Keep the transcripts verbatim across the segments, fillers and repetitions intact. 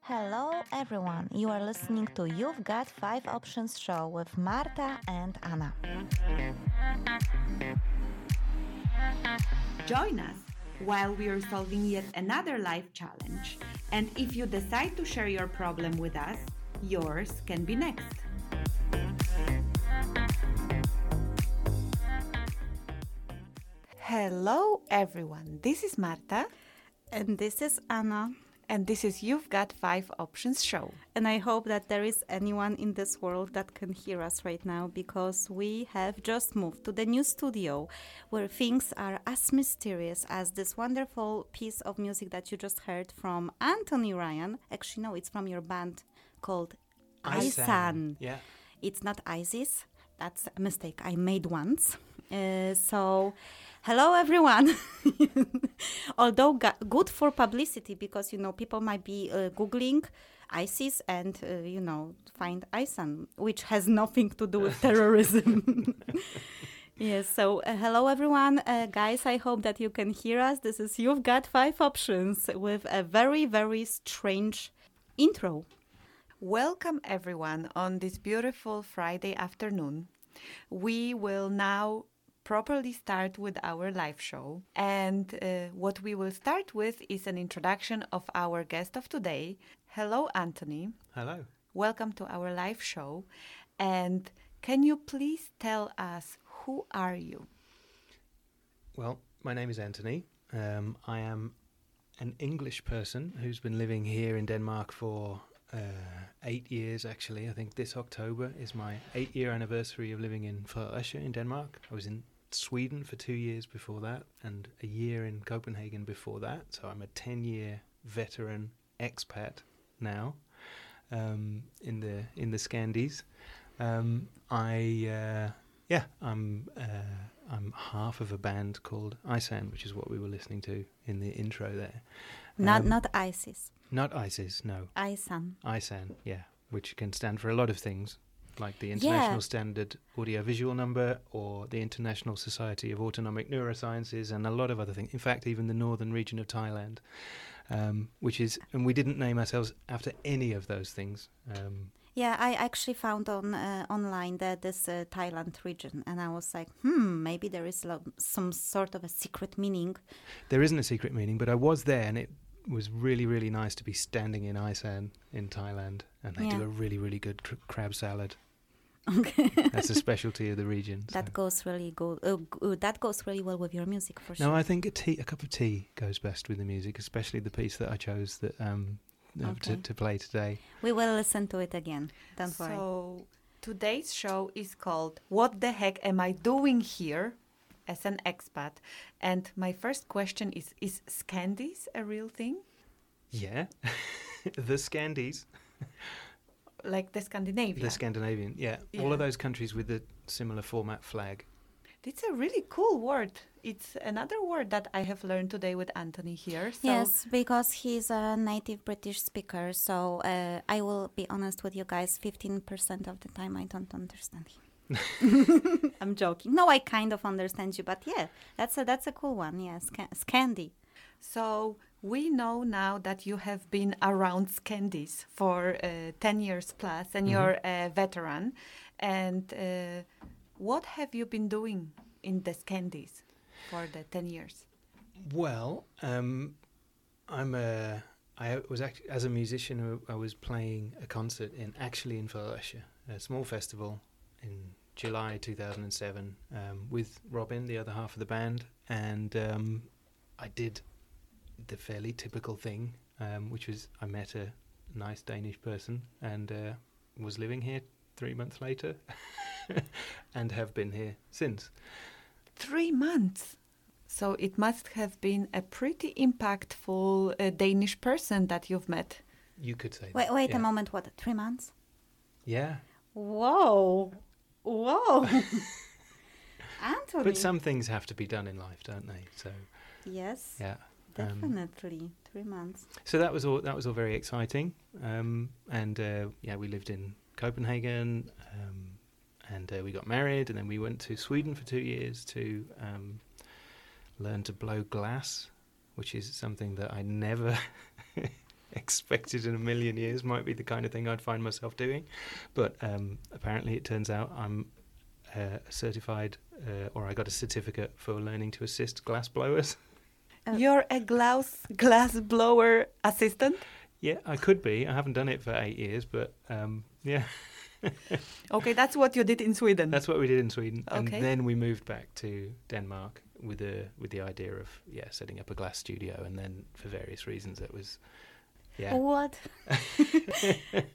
Hello everyone, you are listening to You've Got Five Options show with Marta and Anna. Join us while we are solving yet another life challenge. And if you decide to share your problem with us, yours can be next. Hello everyone, this is Marta. And this is Anna. And this is You've Got Five Options show. And I hope that there is anyone in this world that can hear us right now, because we have just moved to the new studio where things are as mysterious as this wonderful piece of music that you just heard from Anthony Ryan. Actually, no, it's from your band called ISAN. Yeah. It's not ISIS. That's a mistake I made once. Uh, so, hello everyone. Although ga- good for publicity, because you know people might be uh, googling ISIS and uh, you know find ISAN, which has nothing to do with terrorism. Yes. So, uh, hello everyone, uh, guys. I hope that you can hear us. This is You've Got Five Options with a very very strange intro. Welcome everyone on this beautiful Friday afternoon. We will now properly start with our live show. And uh, what we will start with is an introduction of our guest of today. Hello, Anthony. Hello. Welcome to our live show. And can you please tell us, who are you? Well, my name is Anthony. Um, I am an English person who's been living here in Denmark for uh, eight years, actually. I think this October is my eight-year anniversary of living in Felsia in Denmark. I was in Sweden for two years before that, and a year in Copenhagen before that. So I'm a ten-year veteran expat now um, in the in the Skandis. Um, I uh, yeah, I'm uh, I'm half of a band called ISAN, which is what we were listening to in the intro there. Um, not not ISIS. Not ISIS, no. ISAN. ISAN, yeah, which can stand for a lot of things, like the International yeah. Standard Audiovisual Number or the International Society of Autonomic Neurosciences and a lot of other things. In fact, even the northern region of Thailand, um, which is... And we didn't name ourselves after any of those things. Um, yeah, I actually found on uh, online that this uh, Thailand region, and I was like, hmm, maybe there is lo- some sort of a secret meaning. There isn't a secret meaning, but I was there and it was really, really nice to be standing in ISAN in Thailand, and they yeah. do a really, really good cr- crab salad. Okay. That's a specialty of the region. That so. goes really good. Uh, uh, that goes really well with your music, for sure. No, I think a tea, a cup of tea goes best with the music, especially the piece that I chose that um, okay. to, to play today. We will listen to it again. Don't so, worry. So today's show is called "What the Heck Am I Doing Here?" as an expat. And my first question is, is Skandis a real thing? Yeah, the Skandis. Like the Scandinavian. The Scandinavian, yeah. yeah. All of those countries with the similar format flag. It's a really cool word. It's another word that I have learned today with Anthony here. So. Yes, because he's a native British speaker. So uh, I will be honest with you guys, fifteen percent of the time I don't understand him. I'm joking. No, I kind of understand you, but yeah, that's a that's a cool one. Yeah, Sc- Scandi. So we know now that you have been around Skandis for uh, ten years plus, and mm-hmm. you're a veteran. And uh, what have you been doing in the Skandis for the ten years? Well, um, I'm a. I was actually, as a musician, I was playing a concert in actually in Felsia, a small festival, in July two thousand seven um, with Robin, the other half of the band, and um, I did the fairly typical thing, um, which was I met a nice Danish person and uh, was living here three months later and have been here since. Three months? So it must have been a pretty impactful uh, Danish person that you've met. You could say that. Wait, wait yeah. a moment, what, three months? Yeah. Whoa. Whoa, Anthony! But some things have to be done in life, don't they? So yes, yeah, definitely um, three months. So that was all. That was all very exciting, um, and uh, yeah, we lived in Copenhagen, um, and uh, we got married, and then we went to Sweden for two years to um, learn to blow glass, which is something that I never expected in a million years might be the kind of thing I'd find myself doing. But um, apparently it turns out I'm uh, certified, uh, or I got a certificate for learning to assist glass blowers. Uh, You're a glass, glass blower assistant? Yeah, I could be. I haven't done it for eight years, but um, yeah. Okay, that's what you did in Sweden. That's what we did in Sweden. Okay. And then we moved back to Denmark with a with the idea of yeah setting up a glass studio, and then for various reasons it was yeah what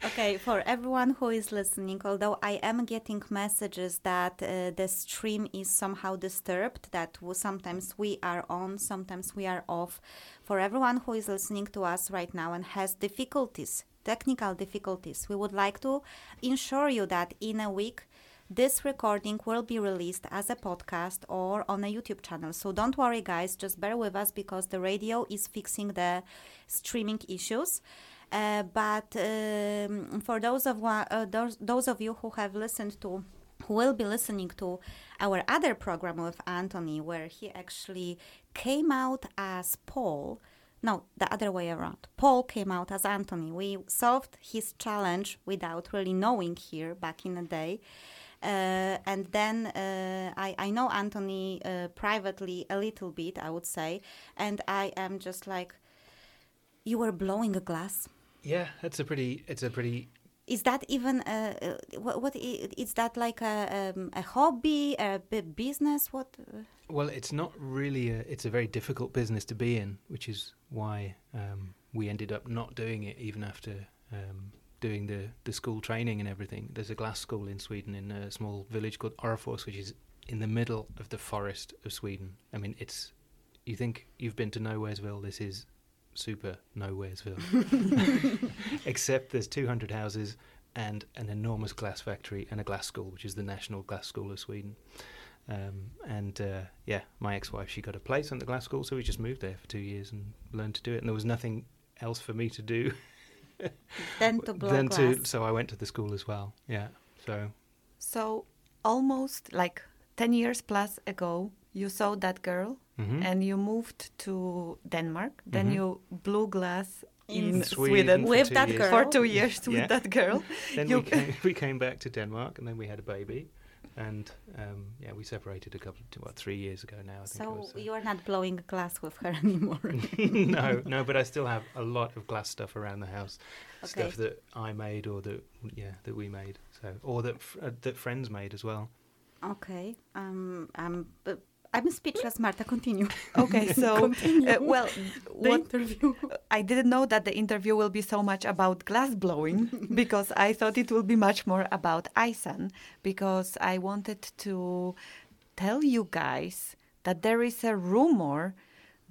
okay for everyone who is listening, although I am getting messages that uh, the stream is somehow disturbed, that sometimes we are on, sometimes we are off. For everyone who is listening to us right now and has difficulties, technical difficulties, we would like to ensure you that in a week this recording will be released as a podcast or on a YouTube channel. So don't worry, guys, just bear with us because the radio is fixing the streaming issues. Uh, but um, for those of one, uh, those, those of you who have listened to, who will be listening to our other program with Anthony, where he actually came out as Paul. No, the other way around. Paul came out as Anthony. We solved his challenge without really knowing here back in the day. Uh, and then uh, I, I know Anthony uh, privately a little bit, I would say. And I am just like, you were blowing a glass? Yeah, that's a pretty... It's a pretty... Is that even a, what, what is that like a, um, a hobby, a business? What? Well, it's not really. A, it's a very difficult business to be in, which is why um, we ended up not doing it, even after um, doing the, the school training and everything. There's a glass school in Sweden in a small village called Orrefors, which is in the middle of the forest of Sweden. I mean, it's. You think you've been to Nowheresville? This is. Super Nowheresville. Except there's two hundred houses and an enormous glass factory and a glass school, which is the National Glass School of Sweden. Um, and uh, yeah, my ex-wife, she got a place on the glass school, so we just moved there for two years and learned to do it. And there was nothing else for me to do than to blow glass. To, so I went to the school as well. Yeah. So. So almost like ten years plus ago, you saw that girl. Mm-hmm. And you moved to Denmark, then mm-hmm. you blew glass in, in Sweden, Sweden with that years. girl for two years yeah. with yeah. that girl. Then you... we, came, we came back to Denmark, and then we had a baby, and um, yeah, we separated a couple, two, what, three years ago now. I think so, it was, so you are not blowing glass with her anymore. no, no, but I still have a lot of glass stuff around the house, okay. stuff that I made or that yeah that we made, so or that uh, that friends made as well. Okay, um, um. But I'm speechless, Marta. Continue. Okay, so continue. Uh, well, the what, interview. I didn't know that the interview will be so much about glass blowing because I thought it will be much more about ISAN, because I wanted to tell you guys that there is a rumor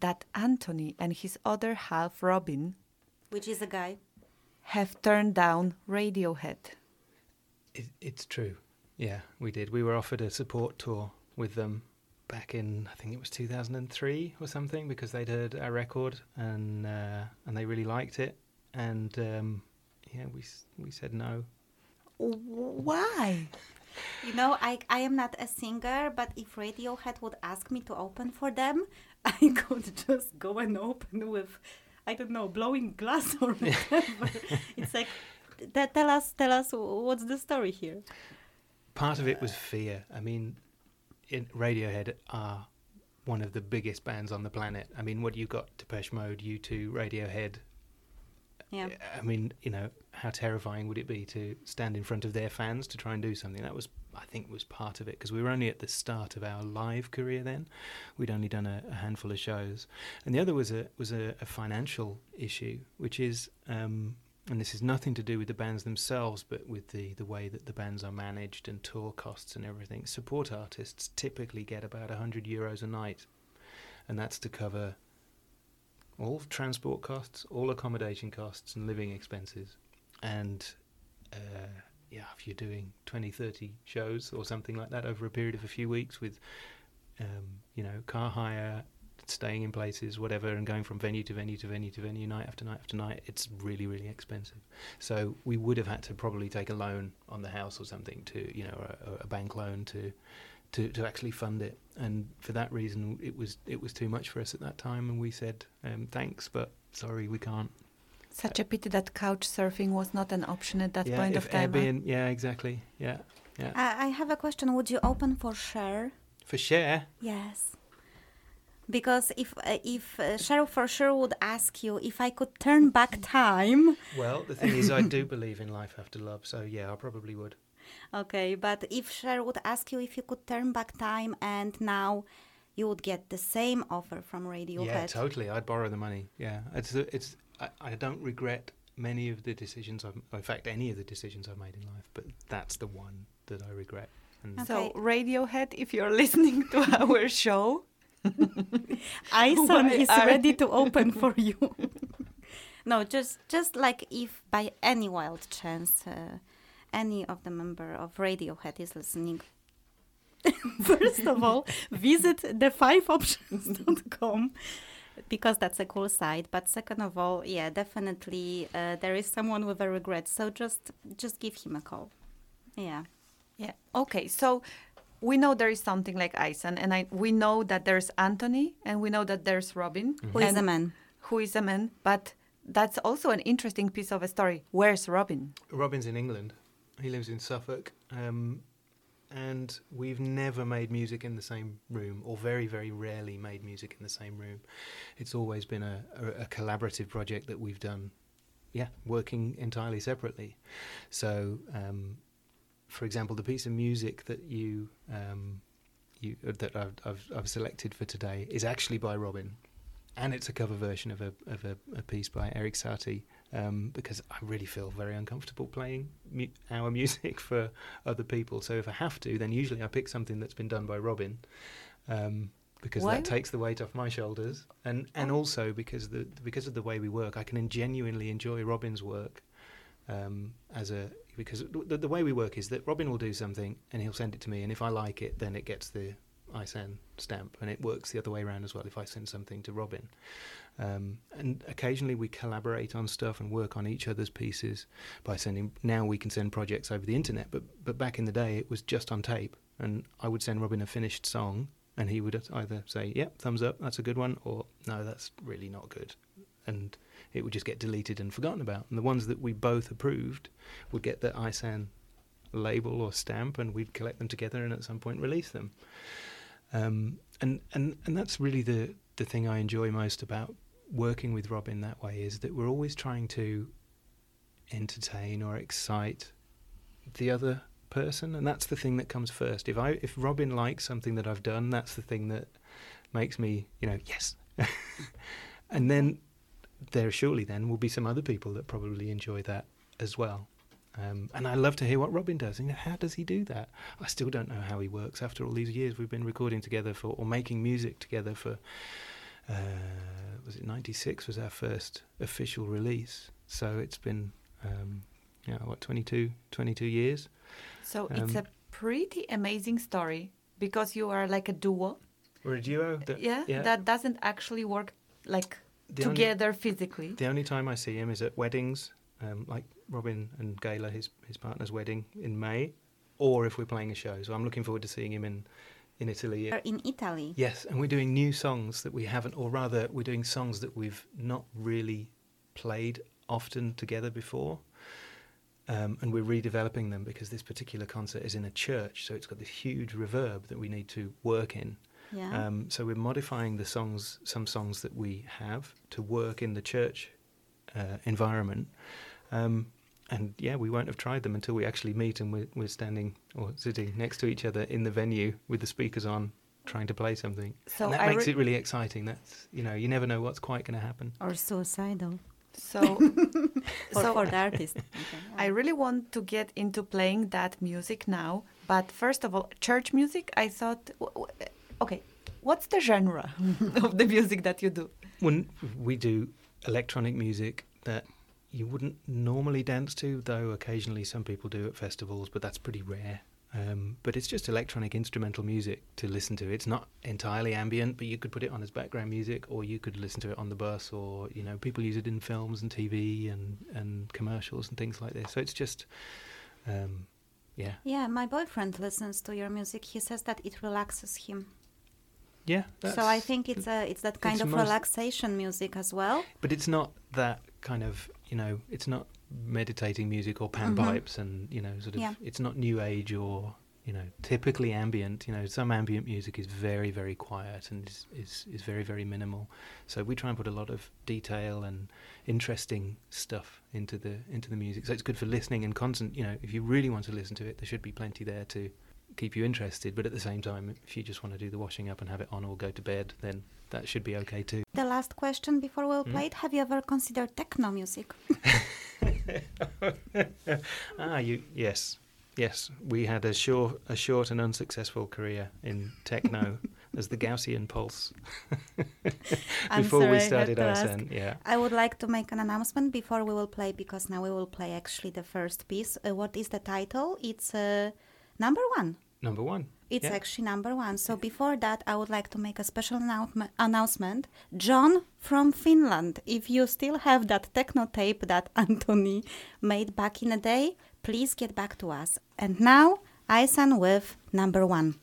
that Anthony and his other half, Robin, which is a guy, have turned down Radiohead. It, it's true. Yeah, we did. We were offered a support tour with them. Back in, I think it was two thousand three or something, because they'd heard our record and uh, and they really liked it, and um, yeah, we we said no. Why? You know, I I am not a singer, but if Radiohead would ask me to open for them, I could just go and open with, I don't know, blowing glass or whatever. It's like, t- tell us, tell us, what's the story here? Part of it was fear. I mean. Radiohead are one of the biggest bands on the planet. I mean, what you got? Depeche Mode, U two, Radiohead. Yeah. I mean, you know, how terrifying would it be to stand in front of their fans to try and do something? That was, I think, was part of it, because we were only at the start of our live career then. We'd only done a, a handful of shows, and the other was a was a, a financial issue, which is, um, and this is nothing to do with the bands themselves, but with the, the way that the bands are managed and tour costs and everything. Support artists typically get about one hundred euros a night, and that's to cover all transport costs, all accommodation costs and living expenses. And uh, yeah, if you're doing twenty, thirty shows or something like that over a period of a few weeks with, um, you know, car hire, staying in places, whatever, and going from venue to venue to venue to venue, night after night after night, it's really, really expensive. So we would have had to probably take a loan on the house or something to, you know, a, a bank loan to to, to actually fund it. And for that reason, it was it was too much for us at that time, and we said um, thanks, but sorry, we can't. Such a pity that couch surfing was not an option at that yeah, point of time. Airbnb, yeah, exactly. Yeah, yeah. Uh, I have a question. Would you open for share? For share? Yes. Because if uh, if uh, Cheryl for sure would ask you if I could turn back time. Well, the thing is, I do believe in life after love, so yeah, I probably would. Okay, but if Cheryl would ask you if you could turn back time and now you would get the same offer from Radiohead. Yeah, totally. I'd borrow the money. Yeah, it's it's. I, I don't regret many of the decisions I've, in fact, any of the decisions I've made in life, but that's the one that I regret. And okay. So Radiohead, if you're listening to our show. ISAN is ready to open for you. No, just just like if by any wild chance uh, any of the member of Radiohead is listening, first of all, visit the five options dot com because that's a cool site. But second of all, yeah, definitely uh, there is someone with a regret. So just just give him a call. Yeah. Yeah. Okay. So. We know there is something like ISAN, and I, we know that there's Anthony, and we know that there's Robin. Mm-hmm. Who is a man. Who is a man, but that's also an interesting piece of a story. Where's Robin? Robin's in England. He lives in Suffolk, um, and we've never made music in the same room, or very, very rarely made music in the same room. It's always been a, a, a collaborative project that we've done, yeah, working entirely separately. So... Um, for example, the piece of music that you, um, you uh, that I've, I've I've selected for today is actually by Robin, and it's a cover version of a of a, a piece by Eric Satie. Um, because I really feel very uncomfortable playing mu- our music for other people. So if I have to, then usually I pick something that's been done by Robin, um, because Why? that takes the weight off my shoulders, and and also because the because of the way we work, I can genuinely enjoy Robin's work. Um, as a because the, the way we work is that Robin will do something and he'll send it to me, and if I like it, then it gets the ISAN stamp, and it works the other way around as well if I send something to Robin. Um, and occasionally we collaborate on stuff and work on each other's pieces by sending. Now we can send projects over the internet, but but back in the day it was just on tape, and I would send Robin a finished song, and he would either say, "Yep, thumbs up, that's a good one," or "No, that's really not good," and it would just get deleted and forgotten about. And the ones that we both approved would get the ISAN label or stamp, and we'd collect them together and at some point release them. Um, and, and, and that's really the, the thing I enjoy most about working with Robin that way, is that we're always trying to entertain or excite the other person, and that's the thing that comes first. If I if Robin likes something that I've done, that's the thing that makes me, you know, yes. And then... there surely then will be some other people that probably enjoy that as well. Um, and I love to hear what Robin does. And how does he do that? I still don't know how he works. After all these years, we've been recording together for or making music together for, uh, was it ninety-six was our first official release. So it's been, um, you know, what, twenty-two, twenty-two years. So um, it's a pretty amazing story, because you are like a duo. We're a duo. That, yeah, yeah, that doesn't actually work like... The together only, physically. The only time I see him is at weddings, um, like Robin and Gala, his his partner's wedding in May, or if we're playing a show. So I'm looking forward to seeing him in, in Italy. Or in Italy. Yes, and we're doing new songs that we haven't, or rather we're doing songs that we've not really played often together before. Um, and we're redeveloping them, because this particular concert is in a church, so it's got this huge reverb that we need to work in. Yeah. Um, so we're modifying the songs, some songs that we have, to work in the church uh, environment. Um, and yeah, we won't have tried them until we actually meet and we're, we're standing or sitting next to each other in the venue with the speakers on, trying to play something. So and that I makes re- it really exciting. That's, you know, you never know what's quite going to happen. Or suicidal. So, so for the artist. Okay, yeah. I really want to get into playing that music now. But first of all, church music, I thought... W- w- Okay, what's the genre of the music that you do? When we do electronic music that you wouldn't normally dance to, though occasionally some people do at festivals, but that's pretty rare. Um, but it's just electronic instrumental music to listen to. It's not entirely ambient, but you could put it on as background music, or you could listen to it on the bus, or, you know, people use it in films and T V and, and commercials and things like this. So it's just... Um, Yeah. Yeah, my boyfriend listens to your music. He says that it relaxes him. Yeah. That's, so I think it's a it's that kind it's of most, relaxation music as well. But it's not that kind of, you know, it's not meditating music or pan mm-hmm. pipes and, you know, sort of, yeah. it's not new age or, you know, typically ambient. You know, some ambient music is very, very quiet and is, is, is very, very minimal. So we try and put a lot of detail and interesting stuff into the into the music. So it's good for listening and constant, you know, if you really want to listen to it, there should be plenty there to keep you interested. But at the same time, if you just want to do the washing up and have it on or go to bed, then that should be okay too. The last question before we'll play mm. it, have you ever considered techno music? ah, you yes. Yes, we had a short, a short and unsuccessful career in techno as the Gaussian Pulse before sorry, we started I S A N. Yeah. I would like to make an announcement before we will play, because now we will play actually the first piece. Uh, what is the title? It's uh, number one. Number one. It's yeah. actually number one. So before that, I would like to make a special annou- announcement. John from Finland, if you still have that techno tape that Anthony made back in the day, please get back to us. And now, I S A N with number one.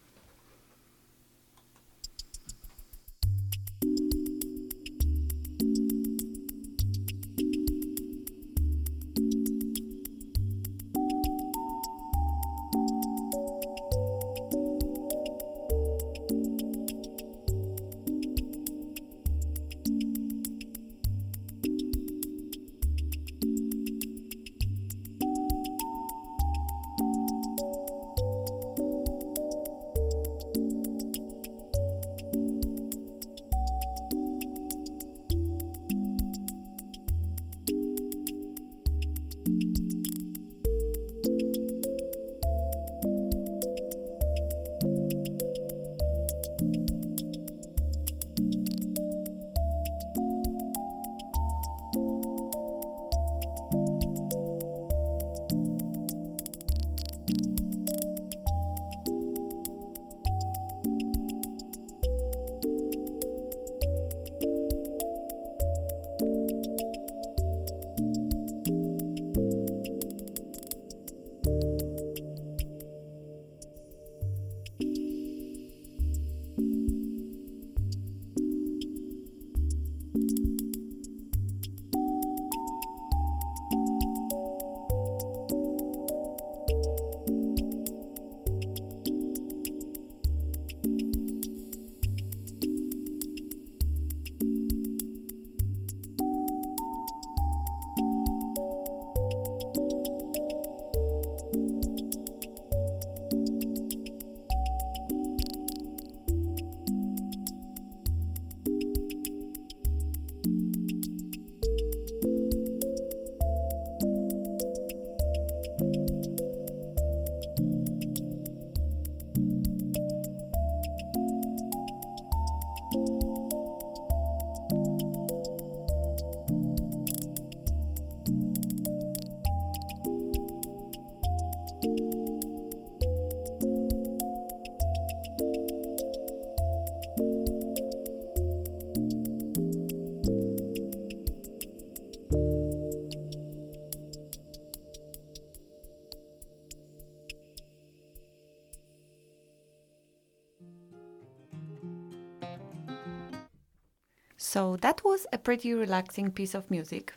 So that was a pretty relaxing piece of music,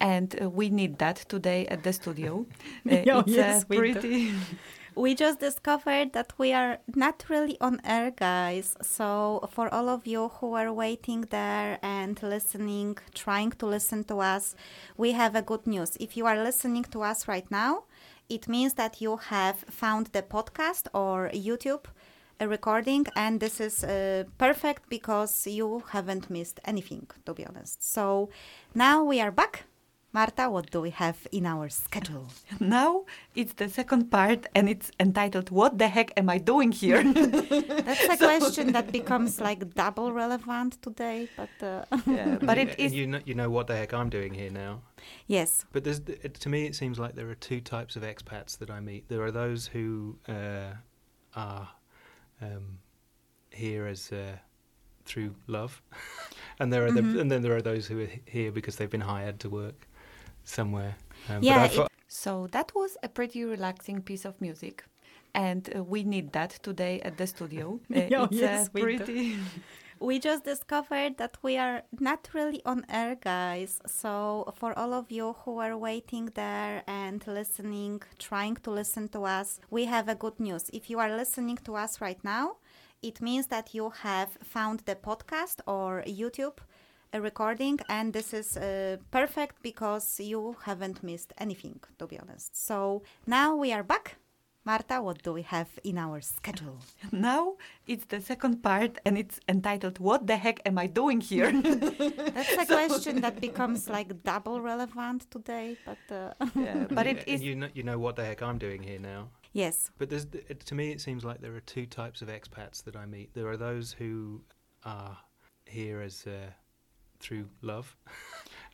and uh, we need that today at the studio. Uh, oh, it's yes, we pretty. Do. We just discovered that we are not really on air, guys. So for all of you who are waiting there and listening, trying to listen to us, we have a good news. If you are listening to us right now, it means that you have found the podcast or YouTube recording, and this is uh, perfect because you haven't missed anything, to be honest. So now we are back. Marta, what do we have in our schedule? Now it's the second part, and it's entitled, What the heck am I doing here? That's a so, question that becomes like double relevant today. But uh, yeah, but it is... You know, you know what the heck I'm doing here now. Yes. But there's, to me it seems like there are two types of expats that I meet. There are those who uh, are... Um, here as uh, through love, and there are mm-hmm. the, and then there are those who are here because they've been hired to work somewhere. Um, yeah. But I, it, So that was a pretty relaxing piece of music. And uh, we need that today at the studio. Uh, oh, it's yes, we pretty... We just discovered that we are not really on air, guys. So for all of you who are waiting there and listening, trying to listen to us, we have a good news. If you are listening to us right now, it means that you have found the podcast or YouTube recording, and this is uh, perfect because you haven't missed anything, to be honest. So now we are back. Marta, what do we have in our schedule? Now it's the second part, and it's entitled, What the heck am I doing here? That's a so, question that becomes like double relevant today. But uh... yeah, but it is... You know, you know what the heck I'm doing here now. Yes. But there's, to me, it seems like there are two types of expats that I meet. There are those who are here as uh, through love,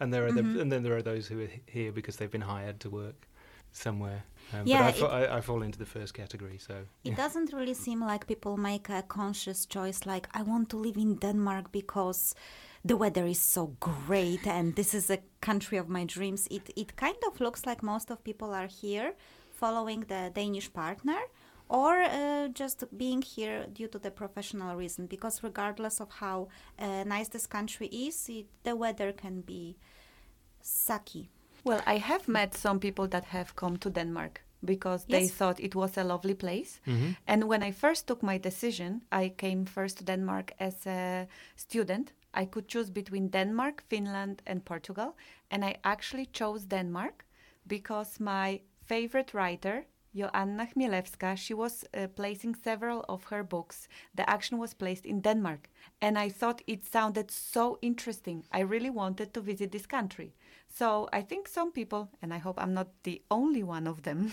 and there are mm-hmm. the, and then there are those who are here because they've been hired to work somewhere. Um, yeah, but I, it, I, I fall into the first category, so... Yeah. It doesn't really seem like people make a conscious choice, like, I want to live in Denmark because the weather is so great and this is a country of my dreams. It it kind of looks like most of people are here following the Danish partner or uh, just being here due to the professional reason, because regardless of how uh, nice this country is, it, the weather can be sucky. Well, I have met some people that have come to Denmark because yes. they thought it was a lovely place. Mm-hmm. And when I first took my decision, I came first to Denmark as a student. I could choose between Denmark, Finland, and Portugal. And I actually chose Denmark because my favorite writer, Joanna Chmielewska, she was uh, placing several of her books. The action was placed in Denmark. And I thought it sounded so interesting. I really wanted to visit this country. So I think some people, and I hope I'm not the only one of them,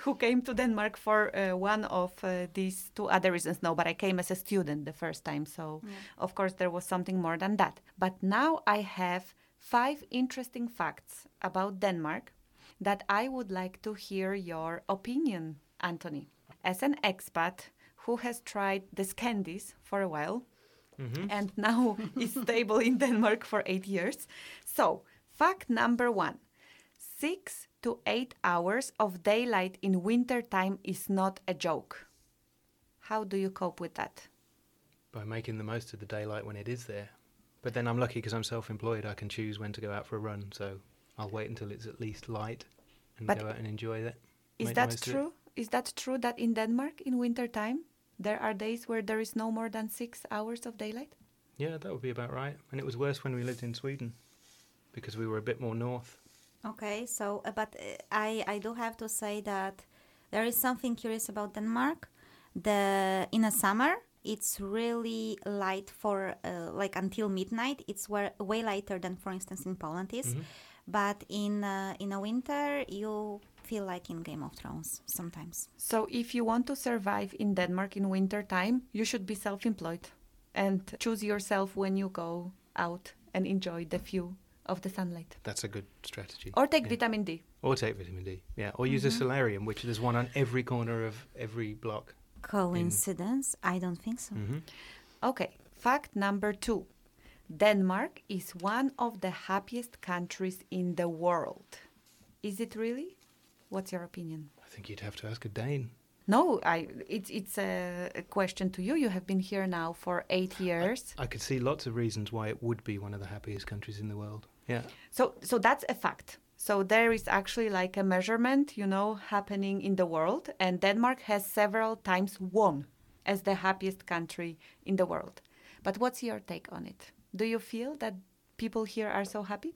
who came to Denmark for uh, one of uh, these two other reasons. No, but I came as a student the first time. So, yeah. Of course, there was something more than that. But now I have five interesting facts about Denmark that I would like to hear your opinion, Anthony. As an expat who has tried the Skandis for a while, mm-hmm. and now is stable in Denmark for eight years. So, fact number one, six to eight hours of daylight in winter time is not a joke. How do you cope with that? By making the most of the daylight when it is there. But then I'm lucky because I'm self-employed. I can choose when to go out for a run, so I'll wait until it's at least light and but go out and enjoy that. Is that true? Is that true that in Denmark in winter time there are days where there is no more than six hours of daylight? Yeah, that would be about right. And it was worse when we lived in Sweden because we were a bit more north. Okay, so uh, but uh, I, I do have to say that there is something curious about Denmark. The in the summer it's really light for uh, like until midnight. It's where, way lighter than, for instance, in Poland is. Mm-hmm. But in uh, in the winter you feel like in Game of Thrones sometimes. So if you want to survive in Denmark in winter time, you should be self-employed and choose yourself when you go out and enjoy the view of the sunlight. That's a good strategy. Or take yeah. vitamin D. Or take vitamin D, yeah. Or use mm-hmm. a solarium, which there's one on every corner of every block. Coincidence? In... I don't think so. Mm-hmm. Okay, fact number two. Denmark is one of the happiest countries in the world. Is it really? What's your opinion? I think you'd have to ask a Dane. No, I, it's it's a, a question to you. You have been here now for eight years. I, I could see lots of reasons why it would be one of the happiest countries in the world. Yeah. So so that's a fact. So there is actually like a measurement, you know, happening in the world. And Denmark has several times won as the happiest country in the world. But what's your take on it? Do you feel that people here are so happy?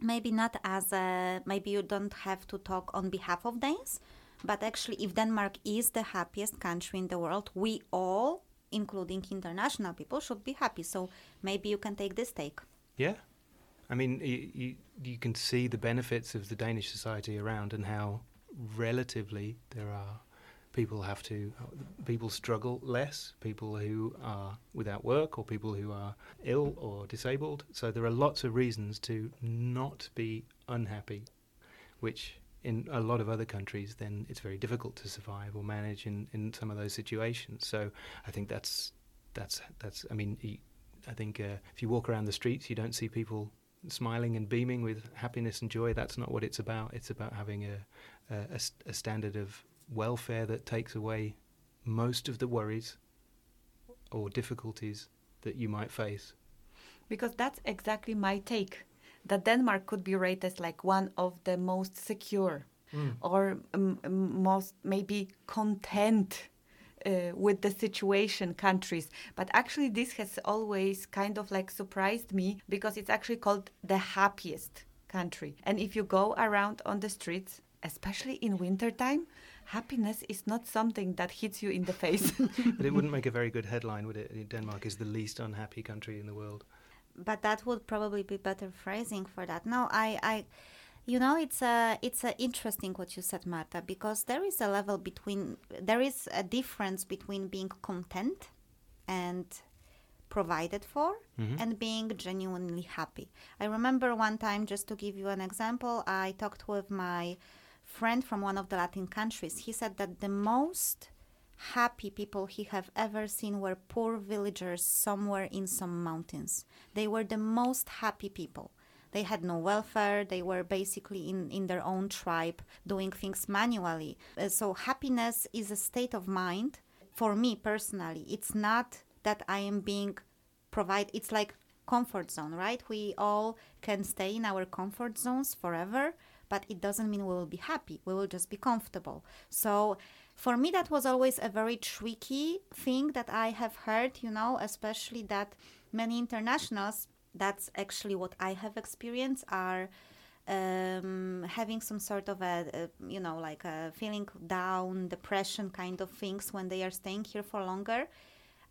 Maybe not as a, maybe you don't have to talk on behalf of Danes, but actually if Denmark is the happiest country in the world, we all, including international people, should be happy. So maybe you can take this take. Yeah. I mean, you, you, you can see the benefits of the Danish society around and how relatively there are people have to, people struggle less, people who are without work or people who are ill or disabled. So there are lots of reasons to not be unhappy, which in a lot of other countries, then it's very difficult to survive or manage in, in some of those situations. So I think that's, that's, that's I mean, I think uh, if you walk around the streets, you don't see people smiling and beaming with happiness and joy. That's not what it's about. It's about having a a, a standard of welfare that takes away most of the worries or difficulties that you might face. Because that's exactly my take, that Denmark could be rated as like one of the most secure mm. or um, most maybe content Uh, with the situation countries. But actually this has always kind of like surprised me, because it's actually called the happiest country. And if you go around on the streets, especially in wintertime, happiness is not something that hits you in the face. But it wouldn't make a very good headline, would it? Denmark is the least unhappy country in the world. But that would probably be better phrasing for that. No, I... I You know, it's a, it's a interesting what you said, Marta, because there is a level between, there is a difference between being content and provided for mm-hmm. and being genuinely happy. I remember one time, just to give you an example, I talked with my friend from one of the Latin countries. He said that the most happy people he have ever seen were poor villagers somewhere in some mountains. They were the most happy people. They had no welfare. They were basically in, in their own tribe doing things manually. Uh, so happiness is a state of mind. For me personally, it's not that I am being provided. It's like comfort zone, right? We all can stay in our comfort zones forever, but it doesn't mean we will be happy. We will just be comfortable. So for me, that was always a very tricky thing that I have heard, you know, especially that many internationals, that's actually what I have experienced, are um, having some sort of a, a, you know, like a feeling down, depression kind of things when they are staying here for longer.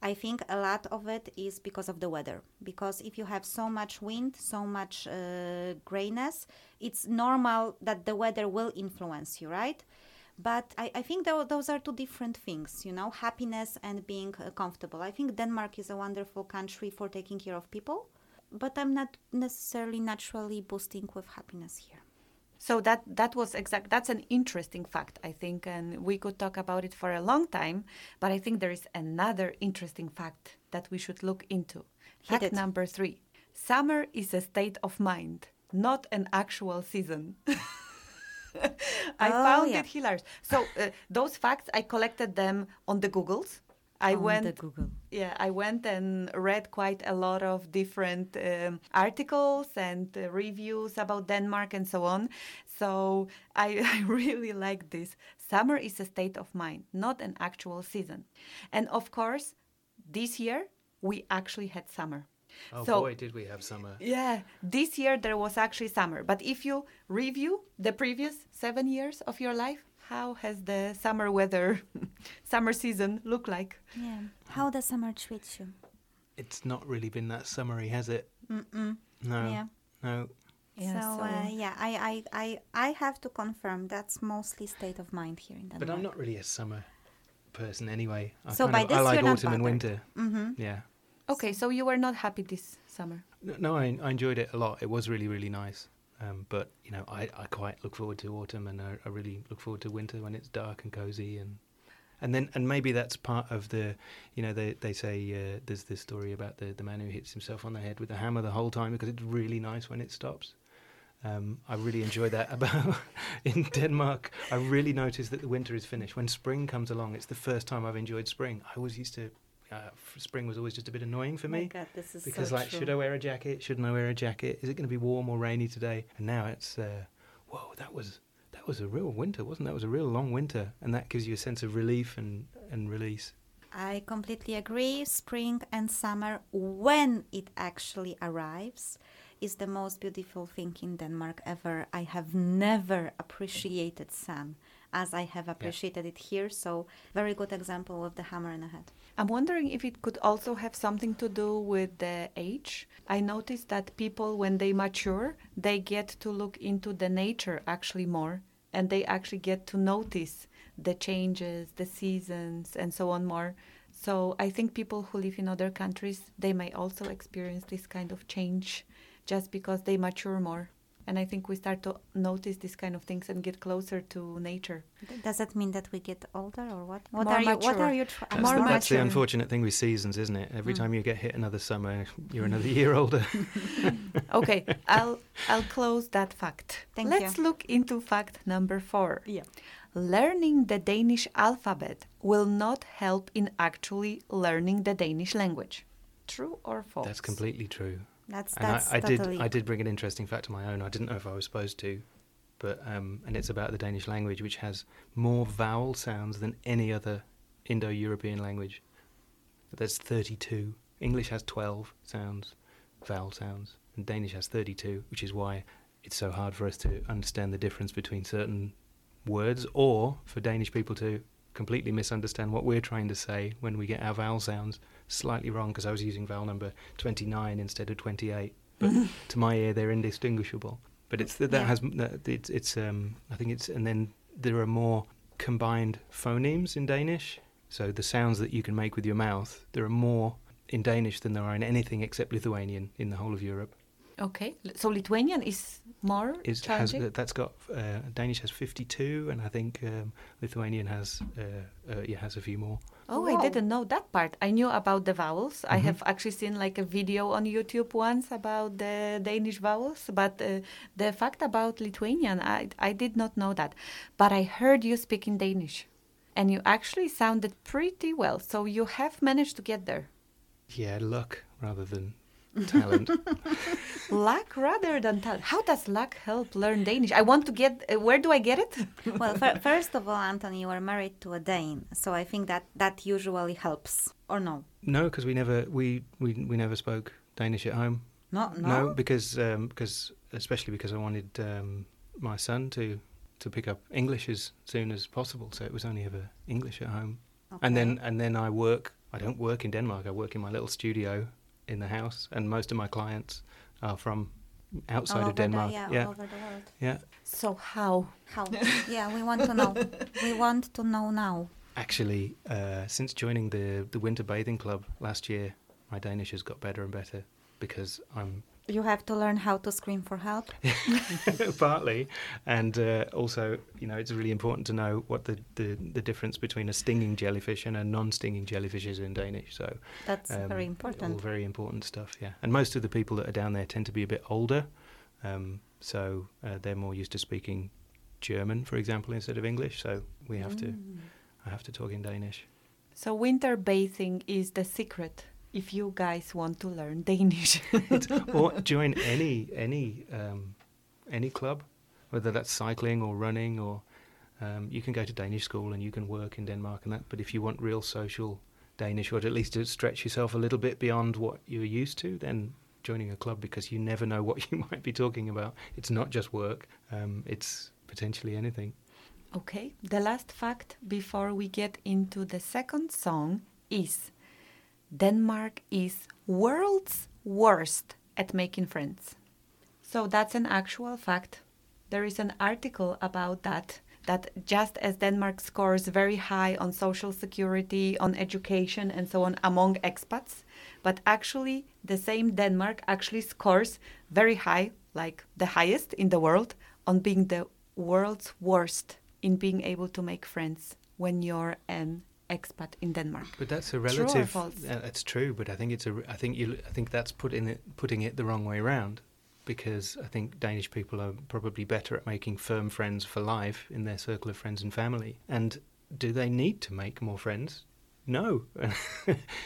I think a lot of it is because of the weather. Because if you have so much wind, so much uh, grayness, it's normal that the weather will influence you, right? But I, I think th- those are two different things, you know, happiness and being uh, comfortable. I think Denmark is a wonderful country for taking care of people. But I'm not necessarily naturally boosting with happiness here. So that that was exact. That's an interesting fact, I think, and we could talk about it for a long time. But I think there is another interesting fact that we should look into. Fact number three: summer is a state of mind, not an actual season. I oh, found yeah. it hilarious. So uh, those facts, I collected them on the Googles. I on went, the Google. Yeah, I went and read quite a lot of different um, articles and uh, reviews about Denmark and so on. So I, I really like this. Summer is a state of mind, not an actual season. And of course, this year we actually had summer. Oh so, boy, did we have summer. Yeah, this year there was actually summer. But if you review the previous seven years of your life, how has the summer weather, summer season look like? Yeah. How does summer treat you? It's not really been that summery, has it? Mm-mm. No. Yeah. No. Yeah, so, so. Uh, yeah, I, I, I, I have to confirm that's mostly state of mind here in Denmark. But I'm not really a summer person anyway. I so by of, this I like you're autumn not and winter. Mm-hmm. Yeah. Okay, so you were not happy this summer? No, no I, I enjoyed it a lot. It was really, really nice. Um, but, you know, I, I quite look forward to autumn, and I, I really look forward to winter when it's dark and cozy. And and then and maybe that's part of the, you know, they, they say uh, there's this story about the, the man who hits himself on the head with a hammer the whole time because it's really nice when it stops. Um, I really enjoy that about in Denmark. I really notice that the winter is finished. When spring comes along, it's the first time I've enjoyed spring. I always used to... Uh, spring was always just a bit annoying for me. Oh my God, this is because so like true. Should I wear a jacket, shouldn't I wear a jacket, is it going to be warm or rainy today? And now it's uh, whoa that was that was a real winter, wasn't that was a real long winter, and that gives you a sense of relief and, and release. I completely agree. Spring and summer, when it actually arrives, is the most beautiful thing in Denmark ever. I have never appreciated sun as I have appreciated yeah. it here. So very good example of the hammer in the head. I'm wondering if it could also have something to do with the age. I noticed that people, when they mature, they get to look into the nature actually more, and they actually get to notice the changes, the seasons, and so on more. So I think people who live in other countries, they may also experience this kind of change just because they mature more. And I think we start to notice these kind of things and get closer to nature. Does that mean that we get older or what? What more are mature. you? What are you? Tra- that's, more the, that's the unfortunate thing with seasons, isn't it? Every mm. time you get hit another summer, you're another year older. Okay, I'll I'll close that fact. Thank Let's you. Let's look into fact number four. Yeah. Learning the Danish alphabet will not help in actually learning the Danish language. True or false? That's completely true. That's, that's I, I totally... did I did bring an interesting fact of my own. I didn't know if I was supposed to, but um, and it's about the Danish language, which has more vowel sounds than any other Indo-European language. There's thirty-two. English has twelve sounds, vowel sounds, and Danish has thirty-two, which is why it's so hard for us to understand the difference between certain words, or for Danish people to completely misunderstand what we're trying to say when we get our vowel sounds slightly wrong, because I was using vowel number twenty-nine instead of twenty-eight, but to my ear they're indistinguishable. But it's that, that yeah. has that, it's, it's um I think it's, and then there are more combined phonemes in Danish, so the sounds that you can make with your mouth, there are more in Danish than there are in anything except Lithuanian in the whole of Europe. Okay, so Lithuanian is more is, challenging? Has, that's got, uh, Danish has fifty-two, and I think um, Lithuanian has uh, uh, yeah, has a few more. Oh, wow. I didn't know that part. I knew about the vowels. Mm-hmm. I have actually seen like a video on YouTube once about the Danish vowels, but uh, the fact about Lithuanian, I, I did not know that. But I heard you speak in Danish, and you actually sounded pretty well, so you have managed to get there. Yeah, luck rather than... talent. Luck rather than talent. How does luck help learn Danish? I want to get, uh, where do I get it? Well, f- first of all, Anthony, you were married to a Dane, so I think that that usually helps, or no? No, because we never we, we, we never spoke Danish at home. No, no? No, because, um, because especially because I wanted um, my son to, to pick up English as soon as possible, so it was only ever English at home. Okay. And then and then I work, I don't work in Denmark, I work in my little studio in the house, and most of my clients are from outside all of Denmark. The, yeah, yeah. All over the world. Yeah. So how? How? Yeah, we want to know. We want to know now. Actually, uh, since joining the the winter bathing club last year, my Danish has got better and better because I'm. You have to learn how to scream for help. Partly, and uh, also, you know, it's really important to know what the, the, the difference between a stinging jellyfish and a non-stinging jellyfish is in Danish. So that's um, very important. All very important stuff, yeah. And most of the people that are down there tend to be a bit older, um, so uh, they're more used to speaking German, for example, instead of English. So we have mm. to, I have to talk in Danish. So winter bathing is the secret. If you guys want to learn Danish, or join any any um, any club, whether that's cycling or running, or um, you can go to Danish school and you can work in Denmark and that. But if you want real social Danish, or at least to stretch yourself a little bit beyond what you're used to, then joining a club, because you never know what you might be talking about. It's not just work; um, it's potentially anything. Okay. The last fact before we get into the second song is: Denmark is world's worst at making friends. So that's an actual fact. There is an article about that, that just as Denmark scores very high on social security, on education and so on among expats, but actually the same Denmark actually scores very high, like the highest in the world, on being the world's worst in being able to make friends when you're an expat in Denmark. But that's a relative. True or false? Uh, that's true, but I think it's a. I think you. I think that's putting it putting it the wrong way around, because I think Danish people are probably better at making firm friends for life in their circle of friends and family. And do they need to make more friends? No.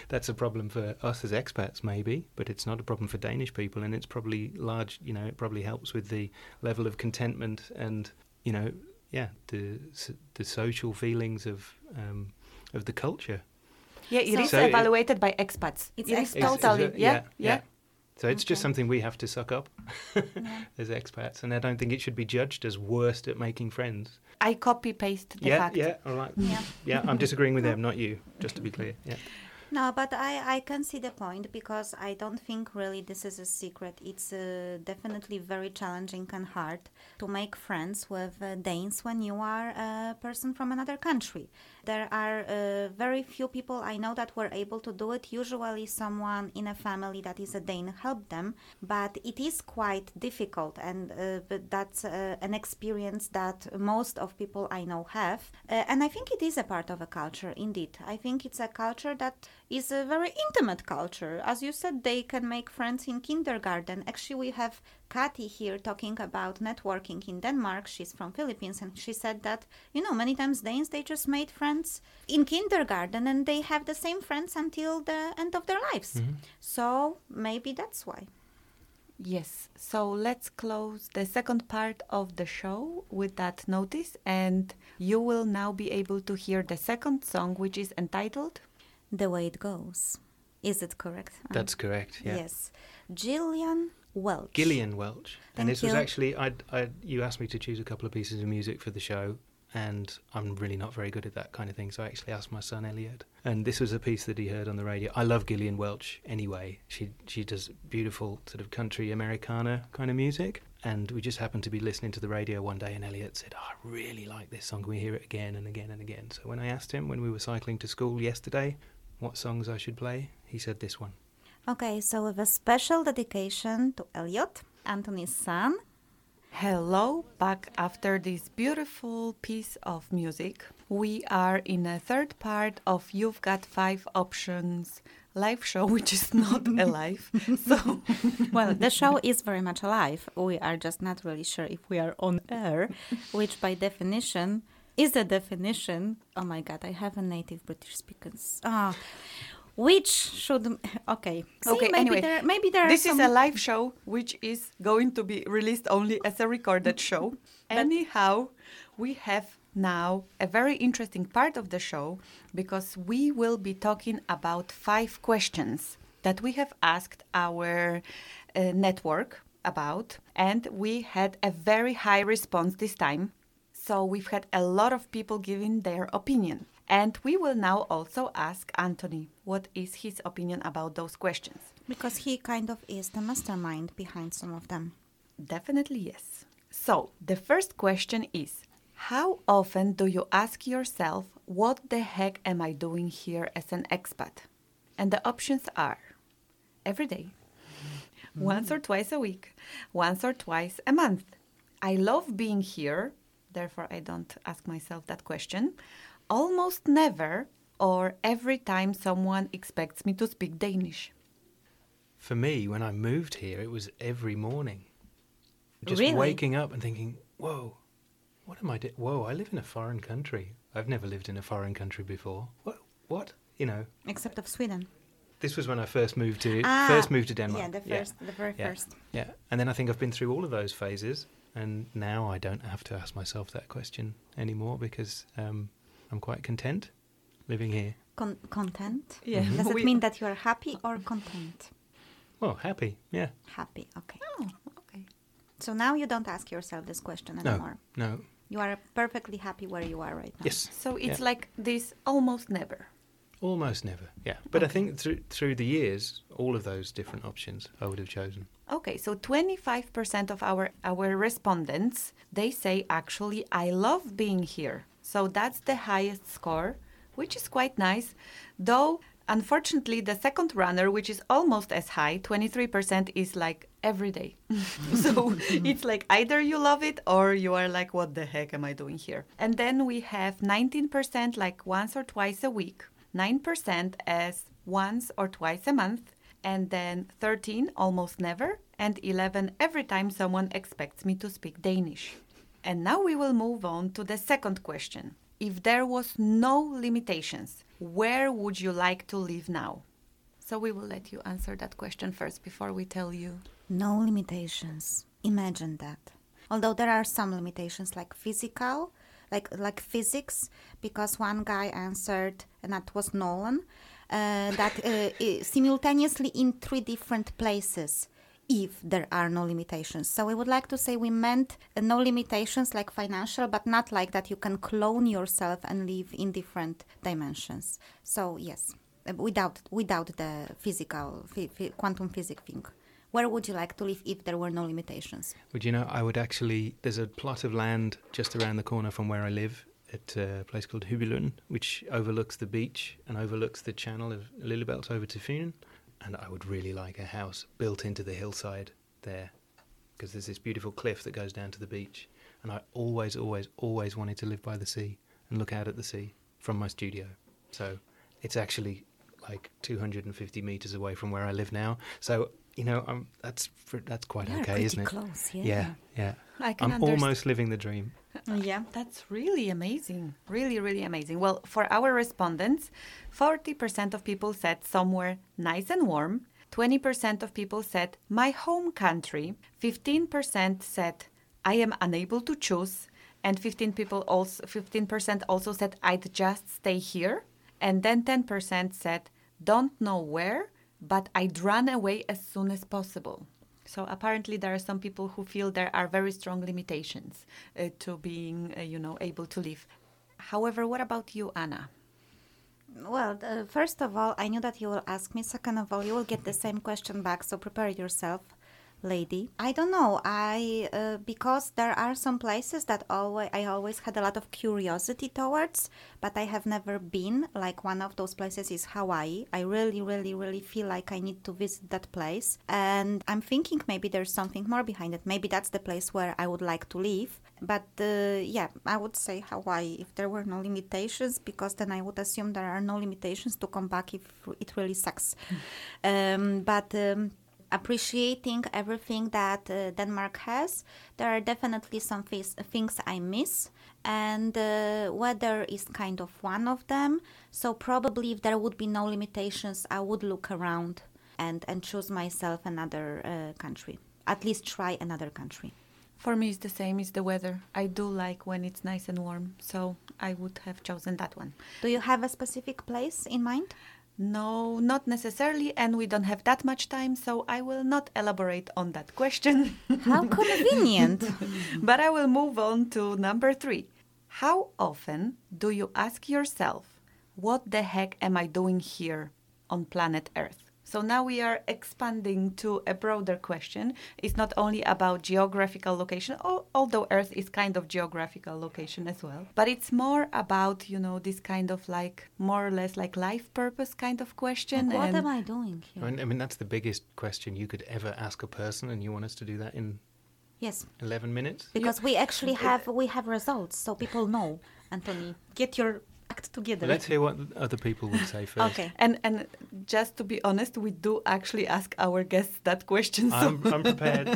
That's a problem for us as expats, maybe, but it's not a problem for Danish people, and it's probably large. You know, it probably helps with the level of contentment and you know, yeah, the the social feelings of. Um, of the culture. Yeah, it so is so evaluated it, by expats. It's, it ex- is totally, is, is it, yeah, yeah, yeah. So it's okay. Just something we have to suck up yeah. as expats, and I don't think it should be judged as worst at making friends. I copy-paste the yeah, fact. Yeah, all right. Yeah, yeah I'm disagreeing with them, not you, just to be clear. Yeah. No, but I, I can see the point, because I don't think really this is a secret. It's uh, definitely very challenging and hard to make friends with uh, Danes when you are a person from another country. There are uh, very few people I know that were able to do it. Usually someone in a family that is a Dane helped them, but it is quite difficult, and uh, but that's uh, an experience that most of people I know have. Uh, and I think it is a part of a culture, indeed. I think it's a culture that is a very intimate culture. As you said, they can make friends in kindergarten. Actually, we have Kati here talking about networking in Denmark. She's from Philippines, and she said that, you know, many times Danes, they just made friends in kindergarten and they have the same friends until the end of their lives. Mm-hmm. So maybe that's why. Yes, so let's close the second part of the show with that notice, and you will now be able to hear the second song, which is entitled The Way It Goes. Is it correct? That's um, correct, yeah. Yes. Gillian Welch. Gillian Welch. Thank and this you. was actually, I, I, you asked me to choose a couple of pieces of music for the show, and I'm really not very good at that kind of thing, so I actually asked my son Elliot, and this was a piece that he heard on the radio. I love Gillian Welch anyway. She she does beautiful sort of country Americana kind of music, and we just happened to be listening to the radio one day, and Elliot said, oh, I really like this song, we hear it again and again and again. So when I asked him when we were cycling to school yesterday what songs I should play, he said this one. Okay, so with a special dedication to Elliot, Anthony's son. Hello, back after this beautiful piece of music. We are in a third part of You've Got Five Options live show, which is not alive. So, well, the show is very much alive. We are just not really sure if we are on air, which by definition is a definition. Oh my God, I have a native British speaker. Ah. Oh. Which should... Okay. See, okay, maybe anyway. There, maybe there this is some... a live show, which is going to be released only as a recorded show. Anyhow, we have now a very interesting part of the show, because we will be talking about five questions that we have asked our uh, network about. And we had a very high response this time. So we've had a lot of people giving their opinion. And we will now also ask Anthony what is his opinion about those questions. Because he kind of is the mastermind behind some of them. Definitely, yes. So, the first question is, how often do you ask yourself, what the heck am I doing here as an expat? And the options are, every day, mm-hmm. once or twice a week, once or twice a month. I love being here, therefore I don't ask myself that question. Almost never, or every time someone expects me to speak Danish. For me, when I moved here, it was every morning. Just really? Waking up and thinking, whoa, what am I doing? Whoa, I live in a foreign country. I've never lived in a foreign country before. What? What? You know. Except of Sweden. This was when I first moved to ah, first moved to Denmark. Yeah, the first, yeah. the very yeah. first. Yeah, and then I think I've been through all of those phases, and now I don't have to ask myself that question anymore, because... Um, I'm quite content living here. Con- content? Yeah. Mm-hmm. Does it we... mean that you are happy or content? Well, happy, yeah. Happy, okay. Oh, okay. So now you don't ask yourself this question anymore. No, no. You are perfectly happy where you are right now. Yes. So it's yeah. like this almost never. Almost never, yeah. But okay. I think through, through the years, all of those different options I would have chosen. Okay, so twenty-five percent of our, our respondents, they say, actually, I love being here. So that's the highest score, which is quite nice. Though, unfortunately, the second runner, which is almost as high, twenty-three percent, is like every day. So it's like either you love it or you are like, what the heck am I doing here? And then we have nineteen percent like once or twice a week, nine percent as once or twice a month, and then thirteen almost never, and eleven every time someone expects me to speak Danish. And now we will move on to the second question. If there was no limitations, where would you like to live now? So we will let you answer that question first before we tell you. No limitations. Imagine that. Although there are some limitations like physical, like like physics, because one guy answered, and that was Nolan, uh, that uh, simultaneously in three different places. If there are no limitations. So we would like to say we meant uh, no limitations like financial, but not like that you can clone yourself and live in different dimensions. So yes, without without the physical, f- f- quantum physics thing. Where would you like to live if there were no limitations? Would you know, I would actually, there's a plot of land just around the corner from where I live. at a place called Hübelun, which overlooks the beach and overlooks the channel of Lillebælt over to Funen. And I would really like a house built into the hillside there, because there's this beautiful cliff that goes down to the beach. And I always, always, always wanted to live by the sea and look out at the sea from my studio. So it's actually like two hundred fifty metres away from where I live now. So, you know, I'm, that's that's quite You're okay, isn't it? Close, yeah. Yeah, yeah. I can I'm underst- almost living the dream. Yeah, that's really amazing. Really, really amazing. Well, for our respondents, forty percent of people said somewhere nice and warm. twenty percent of people said my home country. fifteen percent said I am unable to choose. And fifteen people also, fifteen percent also said I'd just stay here. And then ten percent said don't know where, but I'd run away as soon as possible. So apparently there are some people who feel there are very strong limitations uh, to being, uh, you know, able to live. However, what about you, Anna? Well, uh, first of all, I knew that you will ask me. Second of all, you will get the same question back, so prepare yourself, lady. I don't know. I uh, because there are some places that always I always had a lot of curiosity towards, but I have never been. Like one of those places is Hawaii. I really, really, really feel like I need to visit that place. And I'm thinking maybe there's something more behind it. Maybe that's the place where I would like to live. But uh, yeah, I would say Hawaii if there were no limitations, because then I would assume there are no limitations to come back if it really sucks. Mm. Um, but... Um, appreciating everything that uh, Denmark has, there are definitely some f- things I miss, and uh, weather is kind of one of them. So probably if there would be no limitations, I would look around and, and choose myself another uh, country, at least try another country. For me, it's the same, it's the weather. I do like when it's nice and warm, so I would have chosen that one. Do you have a specific place in mind? No, not necessarily, and we don't have that much time, so I will not elaborate on that question. How convenient. But I will move on to number three. How often do you ask yourself, what the heck am I doing here on planet Earth? So now we are expanding to a broader question. It's not only about geographical location, although Earth is kind of geographical location as well, but it's more about, you know, this kind of like more or less like life purpose kind of question. Like, what and am I doing here? I mean, I mean, that's the biggest question you could ever ask a person, and you want us to do that in yes, eleven minutes? Because yep. we actually have we have results, so people know. Anthony, get your... together. Let's hear what other people would say first. Okay. And and just to be honest, we do actually ask our guests that question. So. I'm, I'm prepared.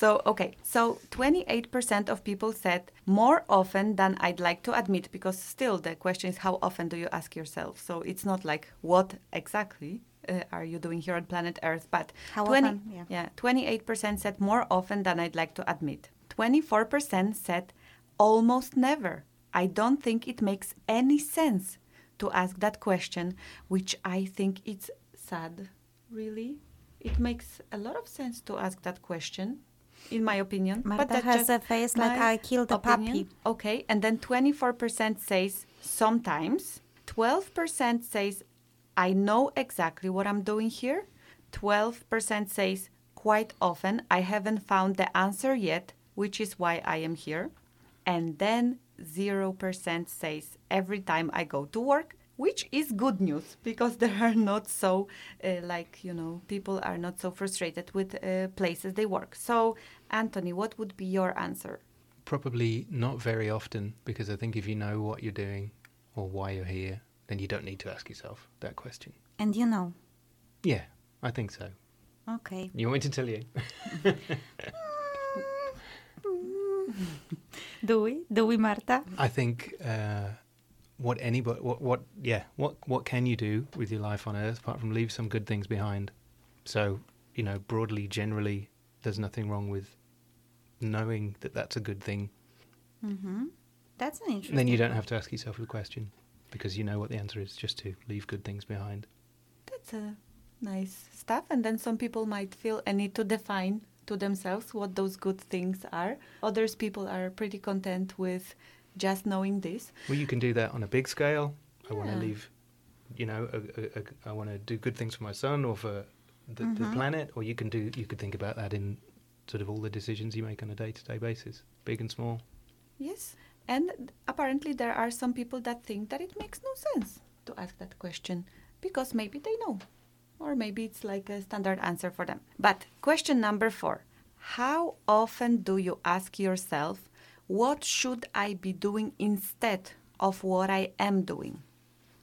So, okay. So twenty-eight percent of people said more often than I'd like to admit, because still the question is how often do you ask yourself? So it's not like what exactly uh, are you doing here on planet Earth, but how often? Yeah. yeah, twenty-eight percent said more often than I'd like to admit. twenty-four percent said almost never. I don't think it makes any sense to ask that question, which I think it's sad, really. It makes a lot of sense to ask that question, in my opinion. Marta but that has a face like I killed a opinion. Puppy. Okay, and then twenty-four percent says sometimes. twelve percent says I know exactly what I'm doing here. twelve percent says quite often I haven't found the answer yet, which is why I am here. And then zero percent says every time I go to work, which is good news, because there are not so, uh, like, you know, people are not so frustrated with uh, places they work. So, Anthony, what would be your answer? Probably not very often, because I think if you know what you're doing or why you're here, then you don't need to ask yourself that question. And you know? Yeah, I think so. Okay. You want me to tell you? Do we? Do we, Marta? I think uh, what anybody, what, what, yeah, what, what can you do with your life on Earth apart from leave some good things behind? So, you know, broadly, generally, there's nothing wrong with knowing that that's a good thing. Mm-hmm. That's an interesting. And then you don't have to ask yourself the question, because you know what the answer is, just to leave good things behind. That's a nice stuff. And then some people might feel a need to define to themselves what those good things are. Others people are pretty content with just knowing this. Well, you can do that on a big scale. Yeah. I want to leave, you know, a, a, a, I want to do good things for my son or for the, mm-hmm. the planet. Or you can do, you could think about that in sort of all the decisions you make on a day-to-day basis, big and small. Yes. And apparently there are some people that think that it makes no sense to ask that question because maybe they know, or maybe it's like a standard answer for them. But question number four, how often do you ask yourself, what should I be doing instead of what I am doing?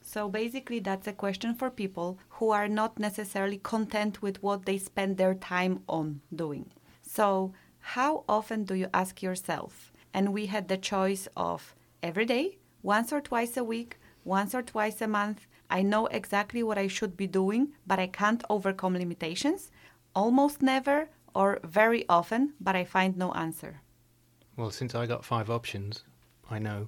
So basically that's a question for people who are not necessarily content with what they spend their time on doing. So how often do you ask yourself? And we had the choice of every day, once or twice a week, once or twice a month. I know exactly what I should be doing, but I can't overcome limitations. Almost never or very often, but I find no answer. Well, since I got five options, I know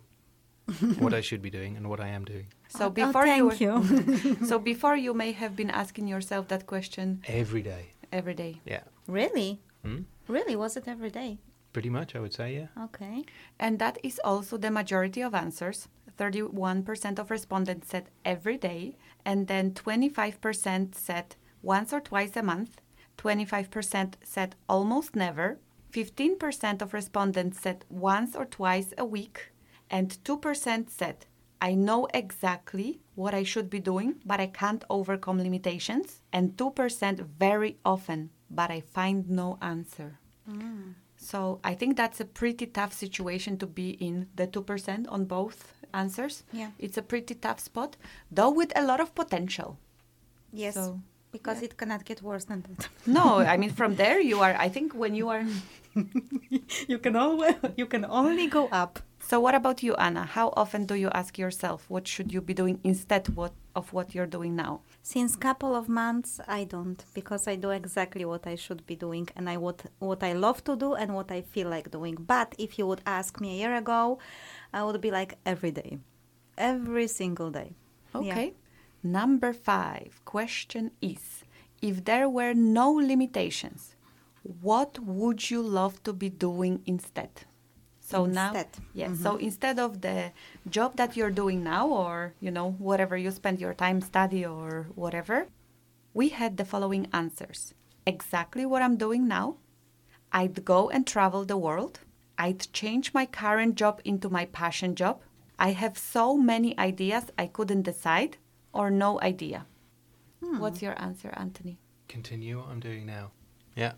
what I should be doing and what I am doing. So oh, before oh, thank you, you. So before you may have been asking yourself that question. Every day. Every day. Yeah. Really? Hmm? Really? Was it every day? Pretty much, I would say, yeah. Okay. And that is also the majority of answers. thirty-one percent of respondents said every day, and then twenty-five percent said once or twice a month, twenty-five percent said almost never, fifteen percent of respondents said once or twice a week, and two percent said, I know exactly what I should be doing, but I can't overcome limitations, and two percent very often, but I find no answer. Mm. So I think that's a pretty tough situation to be in, the two percent on both answers. Yeah. It's a pretty tough spot, though with a lot of potential. Yes, so, because yeah. It cannot get worse than that. No, I mean, from there you are, I think when you are... you can always, you can only go up. So what about you, Anna? How often do you ask yourself what should you be doing instead what, of what you're doing now? Since couple of months, I don't, because I do exactly what I should be doing and I what, what I love to do and what I feel like doing. But if you would ask me a year ago, I would be like every day, every single day. Okay. Yeah. Number five question is, if there were no limitations, what would you love to be doing instead? So instead. now, yes. Mm-hmm. So instead of the job that you're doing now, or, you know, whatever you spend your time, study or whatever, we had the following answers. Exactly what I'm doing now. I'd go and travel the world. I'd change my current job into my passion job. I have so many ideas I couldn't decide, or no idea. Hmm. What's your answer, Anthony? Continue what I'm doing now. Yeah.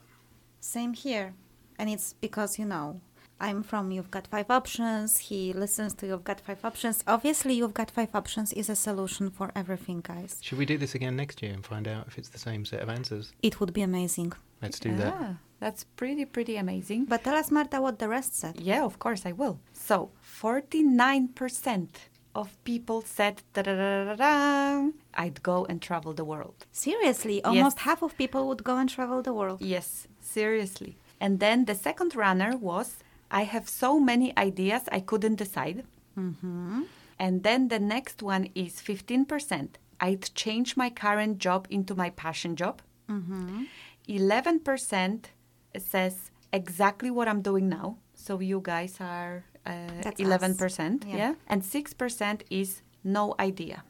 Same here. And it's because, you know, I'm from You've Got Five Options. He listens to You've Got Five Options. Obviously, You've Got Five Options is a solution for everything, guys. Should we do this again next year and find out if it's the same set of answers? It would be amazing. Let's do yeah, that. That's pretty, pretty amazing. But tell us, Marta, what the rest said. Yeah, of course, I will. So, forty-nine percent of people said, I'd go and travel the world. Seriously? Almost yes. Half of people would go and travel the world. Yes, seriously. And then the second runner was... I have so many ideas I couldn't decide. Mm-hmm. And then the next one is fifteen percent. I'd change my current job into my passion job. Mm-hmm. eleven percent says exactly what I'm doing now. So you guys are uh, eleven percent. Yeah. yeah. And six percent is no idea.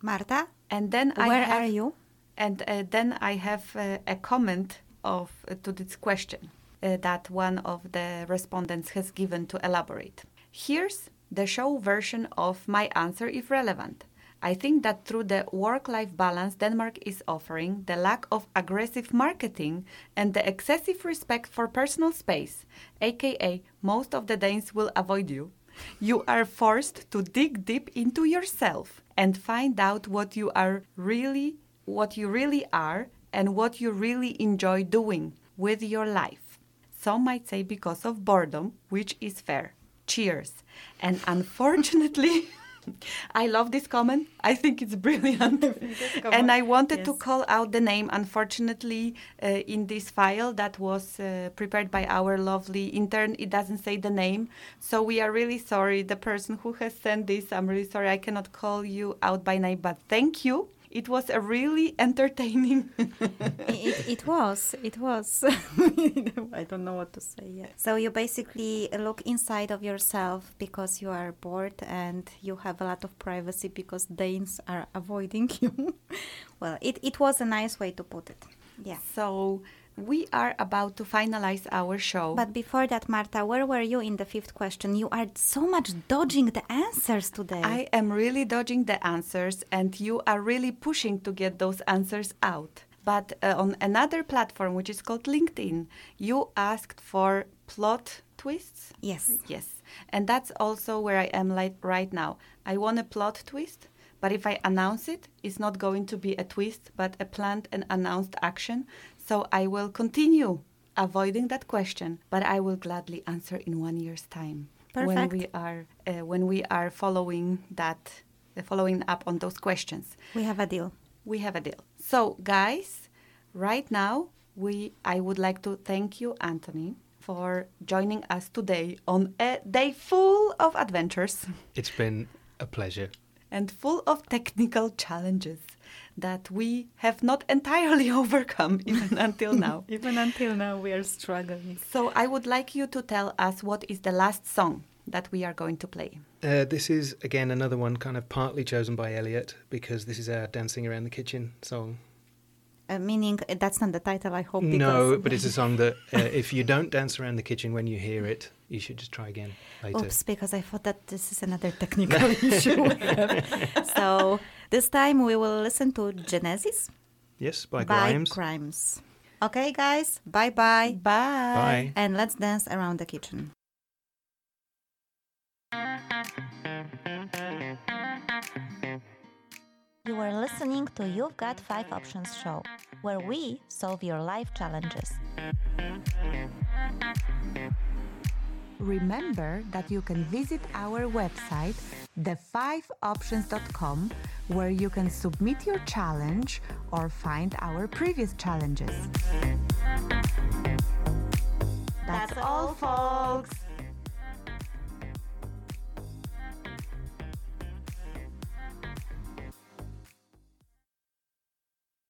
Marta, and then where I have, are you? And uh, then I have uh, a comment of uh, to this question. Uh, that one of the respondents has given to elaborate. Here's the show version of my answer if relevant. I think that through the work-life balance Denmark is offering, the lack of aggressive marketing and the excessive respect for personal space, aka most of the Danes will avoid you, you are forced to dig deep into yourself and find out what you are really, what you really are and what you really enjoy doing with your life. Some might say because of boredom, which is fair. Cheers. And unfortunately, I love this comment. I think it's brilliant. And I wanted yes. to call out the name. Unfortunately, uh, in this file that was uh, prepared by our lovely intern, it doesn't say the name. So we are really sorry. The person who has sent this, I'm really sorry. I cannot call you out by name, but thank you. It was a really entertaining... it, it was, it was. I don't know what to say yet. So you basically look inside of yourself because you are bored and you have a lot of privacy because Danes are avoiding you. Well, it, it was a nice way to put it. Yeah. So We are about to finalize our show. But before that, Marta, where were you in the fifth question? You are so much dodging the answers today. I am really dodging the answers, and you are really pushing to get those answers out. But uh, on another platform, which is called LinkedIn, you asked for plot twists. Yes. Yes. And that's also where I am like right now. I want a plot twist. But if I announce it, it's not going to be a twist, but a planned and announced action. So I will continue avoiding that question, but I will gladly answer in one year's time. Perfect. When we are uh, when we are following that, uh, following up on those questions. We have a deal. We have a deal. So guys, right now, we I would like to thank you, Anthony, for joining us today on a day full of adventures. It's been a pleasure. And full of technical challenges that we have not entirely overcome even until now. Even until now we are struggling. So I would like you to tell us what is the last song that we are going to play. Uh, this is, again, another one kind of partly chosen by Elliot because this is our Dancing Around the Kitchen song. Uh, meaning that's not the title, I hope. No, but it's a song that uh, if you don't dance around the kitchen when you hear it, you should just try again later. Oops, because I thought that this is another technical issue. So this time we will listen to Genesis. Yes, by Grimes. By Grimes. Okay, guys, bye-bye. Bye. Bye. And let's dance around the kitchen. You are listening to You've Got Five Options show, where we solve your life challenges. Remember that you can visit our website, the five options dot com, where you can submit your challenge or find our previous challenges. That's all, folks!